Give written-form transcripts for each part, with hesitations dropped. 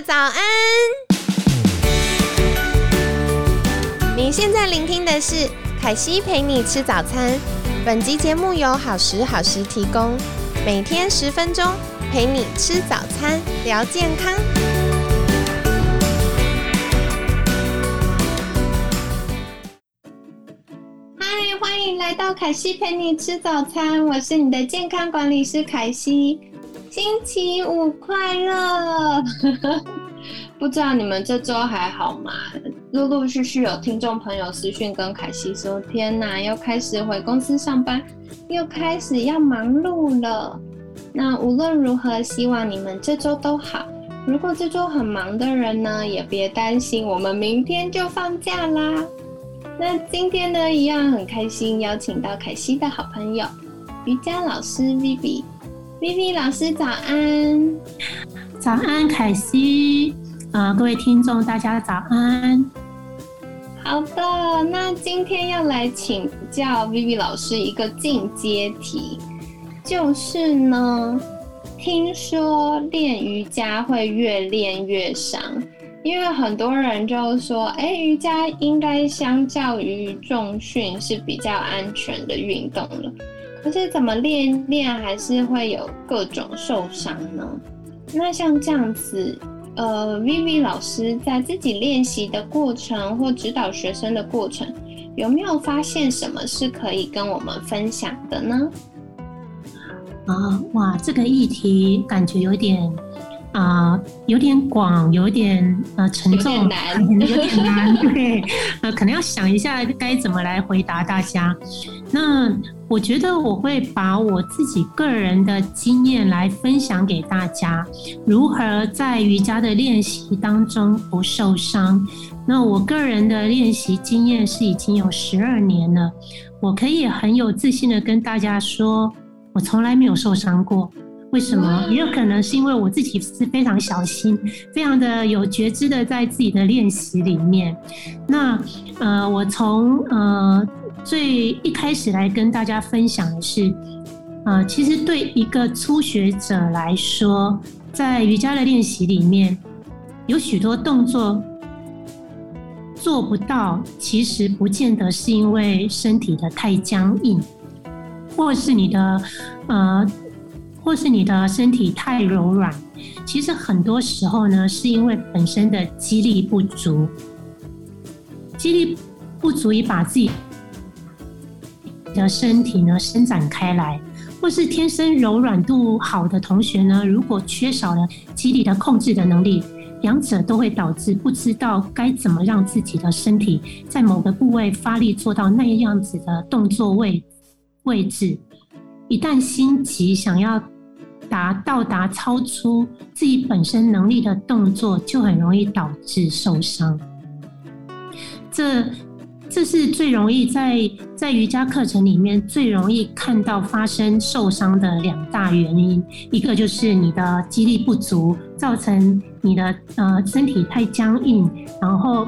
的早安，你现在聆听的是凯西陪你吃早餐。本集节目由好时好时提供，每天10分钟陪你吃早餐，聊健康。嗨，欢迎来到凯西陪你吃早餐，我是你的健康管理师凯西。星期五快乐！不知道你们这周还好吗？陆陆续续有听众朋友私讯跟凯西说：“天哪，又开始回公司上班，又开始要忙碌了。”那无论如何，希望你们这周都好。如果这周很忙的人呢，也别担心，我们明天就放假啦。那今天呢，一样很开心，邀请到凯西的好朋友瑜伽老师 Vivi。Vivi 老师早安。早安凯西，各位听众大家早安。好的，那今天要来请教 Vivi 老师一个进阶题，就是呢，听说练瑜伽会越练越伤，因为很多人就说，瑜伽应该相较于重训是比较安全的运动了。可是怎么练练还是会有各种受伤呢？那像这样子，Vivi 老师在自己练习的过程或指导学生的过程，有没有发现什么是可以跟我们分享的呢？哇，这个议题感觉有点广，有点沉重，有点难，对，可能要想一下该怎么来回答大家。那我觉得我会把我自己个人的经验来分享给大家，如何在瑜伽的练习当中不受伤。那我个人的练习经验是已经有12年了，我可以很有自信的跟大家说，我从来没有受伤过。为什么？也有可能是因为我自己是非常小心，非常的有觉知的在自己的练习里面。那我从最一开始来跟大家分享的是，其实对一个初学者来说，在瑜伽的练习里面，有许多动作做不到，其实不见得是因为身体的太僵硬，或是你的身体太柔软，其实很多时候呢，是因为本身的肌力不足，肌力不足以把自己的身体呢伸展开来，或是天生柔软度好的同学呢，如果缺少了肌力的控制的能力，两者都会导致不知道该怎么让自己的身体在某个部位发力做到那样子的动作位置。一旦心急想要到达超出自己本身能力的动作，就很容易导致受伤。这是最容易在瑜伽课程里面最容易看到发生受伤的2大原因，一个就是你的肌力不足，造成你的身体太僵硬，然后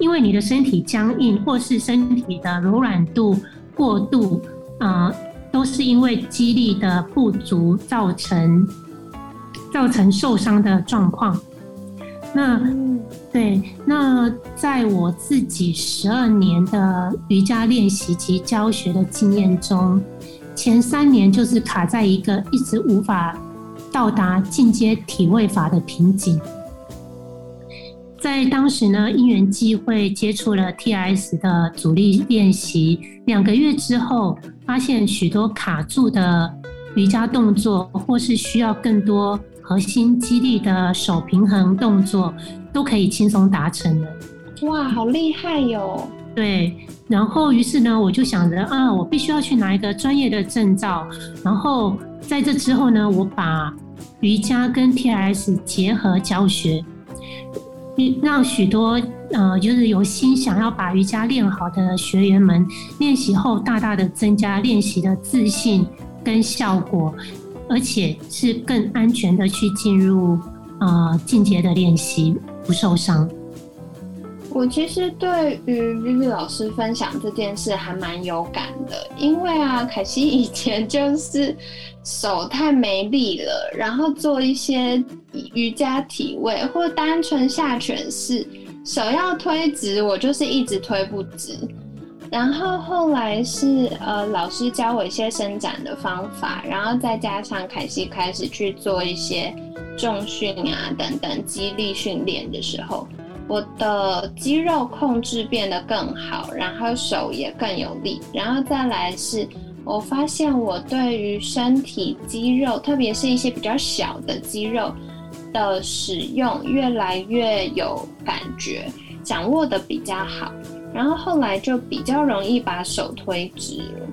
因为你的身体僵硬或是身体的柔软度过度，都是因为肌力的不足造成受伤的状况。那在我自己12年的瑜伽练习及教学的经验中，前3年就是卡在一个一直无法到达进阶体位法的瓶颈。在当时呢，因缘际会接触了 TS 的阻力练习，2个月之后发现许多卡住的瑜伽动作，或是需要更多核心肌力的手平衡动作，都可以轻松达成了。哇，好厉害哟！对，然后于是呢，我就想着我必须要去拿一个专业的证照。然后在这之后呢，我把瑜伽跟 TS 结合教学，让许多就是有心想要把瑜伽练好的学员们，练习后大大的增加练习的自信跟效果，而且是更安全的去进入进阶的练习，不受伤。我其实对于 Vivi 老师分享这件事还蛮有感的，因为啊，凯西以前就是手太没力了，然后做一些瑜伽体位或单纯下犬式，手要推直，我就是一直推不直。然后后来是老师教我一些伸展的方法，然后再加上凯西开始去做一些重训啊等等肌力训练的时候，我的肌肉控制变得更好，然后手也更有力。然后再来是我发现我对于身体肌肉，特别是一些比较小的肌肉的使用越来越有感觉，掌握的比较好，然后后来就比较容易把手推直了。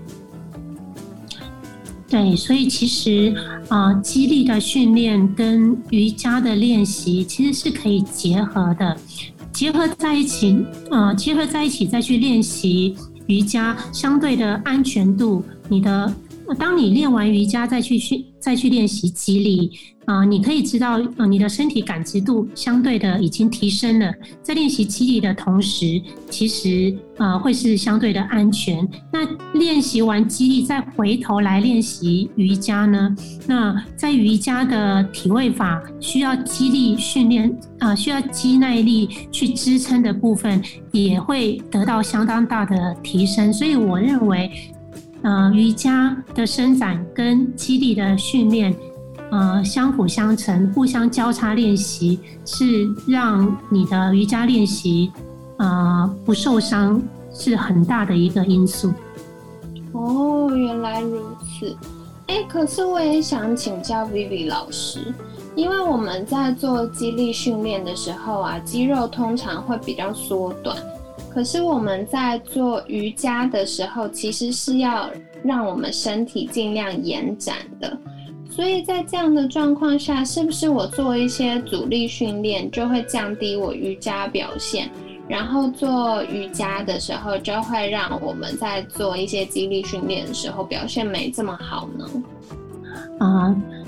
对，所以其实肌力的训练跟瑜伽的练习其实是可以结合的，结合在一起再去练习瑜伽，相对的安全度，你的当你练完瑜伽再去练习肌力，你可以知道你的身体感知度相对的已经提升了，在练习肌力的同时，其实会是相对的安全。那练习完肌力再回头来练习瑜伽呢？那在瑜伽的体位法需要肌力训练，需要肌耐力去支撑的部分，也会得到相当大的提升。所以我认为瑜伽的伸展跟肌力的训练，相辅相成，互相交叉练习，是让你的瑜伽练习不受伤，是很大的一个因素。哦，原来如此。可是我也想请教 Vivi 老师，因为我们在做肌力训练的时候啊，肌肉通常会比较缩短。可是我们在做瑜伽的时候，其实是要让我们身体尽量延展的，所以在这样的状况下，是不是我做一些阻力训练就会降低我瑜伽表现，然后做瑜伽的时候就会让我们在做一些肌力训练的时候表现没这么好呢？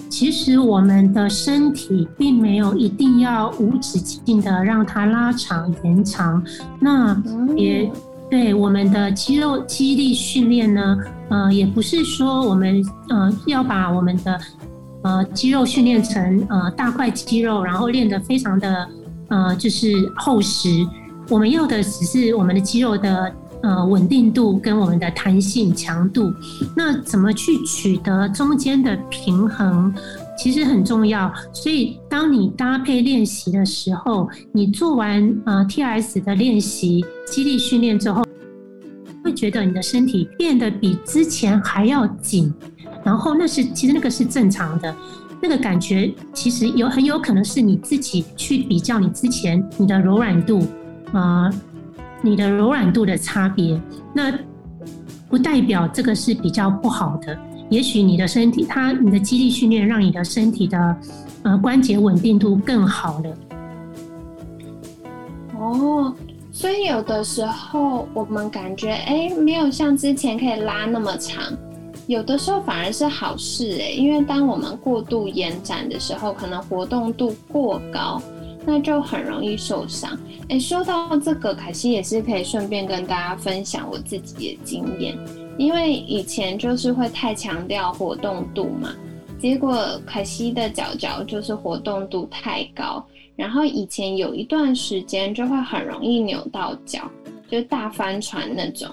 其实我们的身体并没有一定要无止境的让它拉长延长，那也对我们的肌肉肌力训练呢，也不是说我们要把我们的肌肉训练成大块肌肉，然后练得非常的就是厚实，我们要的只是我们的肌肉的稳定度跟我们的弹性强度，那怎么去取得中间的平衡，其实很重要。所以当你搭配练习的时候，你做完TS 的练习肌力训练之后，会觉得你的身体变得比之前还要紧，然后其实那个是正常的，那个感觉其实很有可能是你自己去比较你之前你的柔软度的差别，那不代表这个是比较不好的。也许你的身体，你的肌力训练让你的身体的关节稳定度更好了。哦，所以有的时候我们感觉没有像之前可以拉那么长，有的时候反而是好事因为当我们过度延展的时候，可能活动度过高。那就很容易受伤。说到这个，凯西也是可以顺便跟大家分享我自己的经验，因为以前就是会太强调活动度嘛，结果凯西的脚脚就是活动度太高，然后以前有一段时间就会很容易扭到脚，就大翻船那种。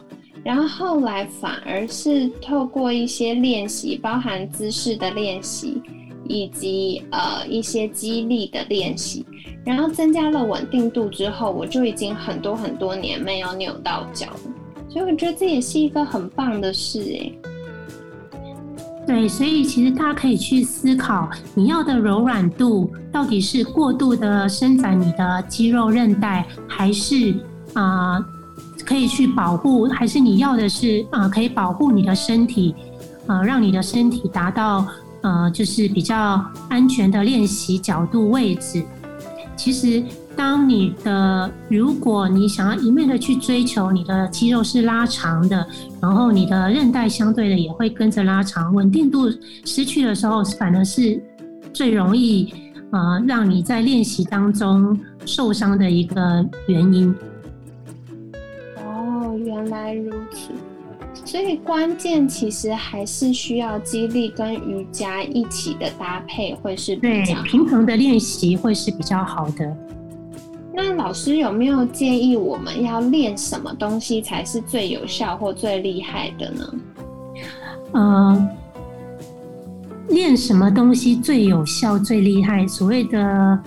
然后后来反而是透过一些练习，包含姿势的练习，以及一些肌力的练习，然后增加了稳定度之后，我就已经很多很多年没有扭到脚了，所以我觉得这也是一个很棒的事对，所以其实大家可以去思考，你要的柔软度到底是过度的伸展你的肌肉韧带，还是可以去保护，还是你要的是可以保护你的身体，让你的身体达到就是比较安全的练习角度位置。其实当如果你想要一面的去追求你的肌肉是拉长的，然后你的韧带相对的也会跟着拉长，稳定度失去的时候，反而是最容易让你在练习当中受伤的一个原因。题。所以关键其实还是需要肌力跟瑜伽一起的搭配会是比较好，对，平衡的练习会是比较好的。那老师有没有建议我们要练什么东西才是最有效或最厉害的呢？练什么东西最有效最厉害，所谓的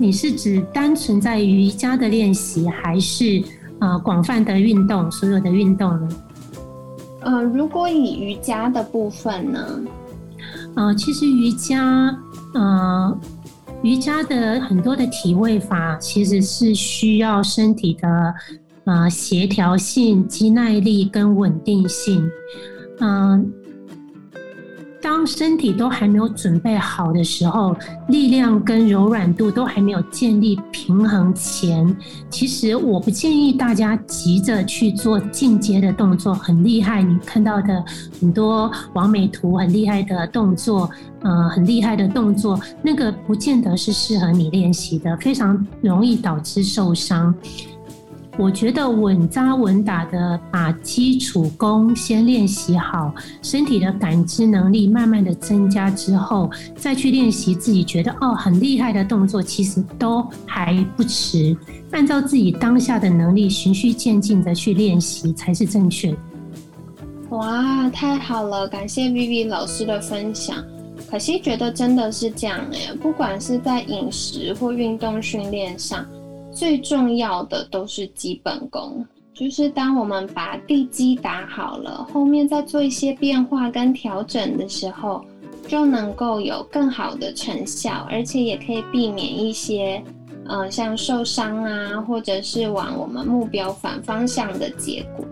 你是指单纯在瑜伽的练习，还是广泛的运动，所有的运动呢？如果以瑜伽的部分呢？其实瑜伽的很多的体位法其实是需要身体的协调性、肌耐力跟稳定性。当身体都还没有准备好的时候，力量跟柔软度都还没有建立平衡前，其实我不建议大家急着去做进阶的动作，很厉害，你看到的很多网美图很厉害的动作，那个不见得是适合你练习的，非常容易导致受伤。我觉得稳扎稳打的把基础功先练习好，身体的感知能力慢慢的增加之后，再去练习自己觉得很厉害的动作，其实都还不迟。按照自己当下的能力循序渐进的去练习才是正确的。哇，太好了，感谢 Vivi 老师的分享。可惜觉得真的是这样耶，不管是在饮食或运动训练上，最重要的都是基本功，就是当我们把地基打好了，后面再做一些变化跟调整的时候，就能够有更好的成效，而且也可以避免一些像受伤啊，或者是往我们目标反方向的结果。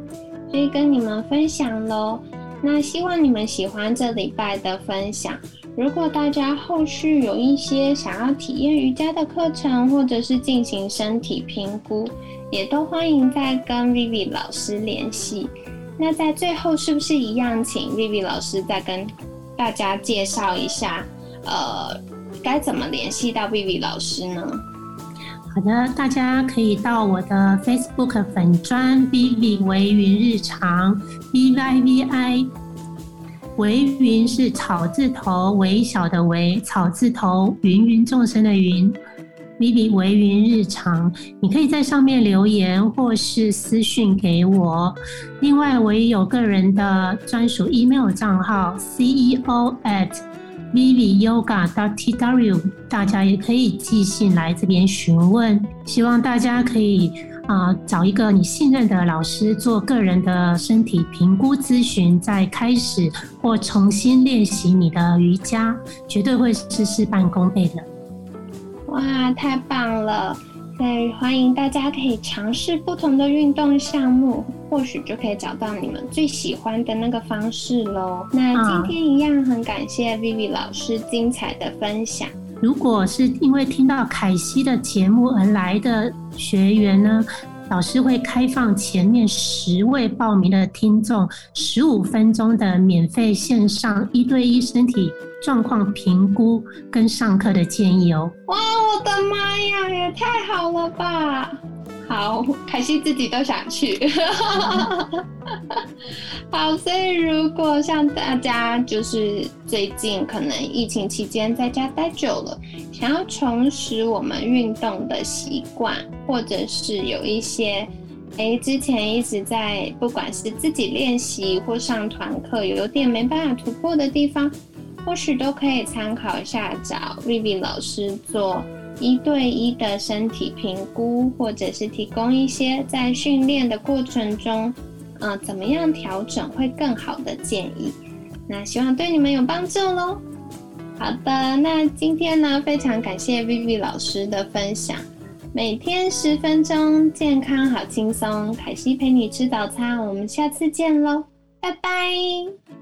所以跟你们分享咯，那希望你们喜欢这礼拜的分享。如果大家后续有一些想要体验瑜伽的课程，或者是进行身体评估，也都欢迎再跟 Vivi 老师联系。那在最后是不是一样请 Vivi 老师再跟大家介绍一下该怎么联系到 Vivi 老师呢？好的，大家可以到我的 Facebook 粉专 Vivi 微云日常 VIVI，微云是草字头，微小的微，草字头，芸芸众生的芸， Vivi 微云日常，你可以在上面留言或是私讯给我。另外我也有个人的专属 email 账号 ceo@viviyoga.tw， 大家也可以寄信来这边询问。希望大家可以找一个你信任的老师做个人的身体评估咨询，再开始或重新练习你的瑜伽，绝对会是事半功倍的。哇，太棒了！所以欢迎大家可以尝试不同的运动项目，或许就可以找到你们最喜欢的那个方式咯。那今天一样很感谢 Vivi 老师精彩的分享。如果是因为听到凯西的节目而来的学员呢，老师会开放前面10位报名的听众15分钟的免费线上1对1身体状况评估跟上课的建议哦。哇，我的妈呀，也太好了吧！好，凯西自己都想去。好，所以如果像大家就是最近可能疫情期间在家待久了，想要重拾我们运动的习惯，或者是有一些之前一直在不管是自己练习或上团课有点没办法突破的地方，或许都可以参考一下找 Vivi 老师做1对1的身体评估，或者是提供一些在训练的过程中怎么样调整会更好的建议。那希望对你们有帮助咯。好的，那今天呢非常感谢 Vivi 老师的分享，每天10分钟，健康好轻松，凯西陪你吃早餐，我们下次见咯，拜拜。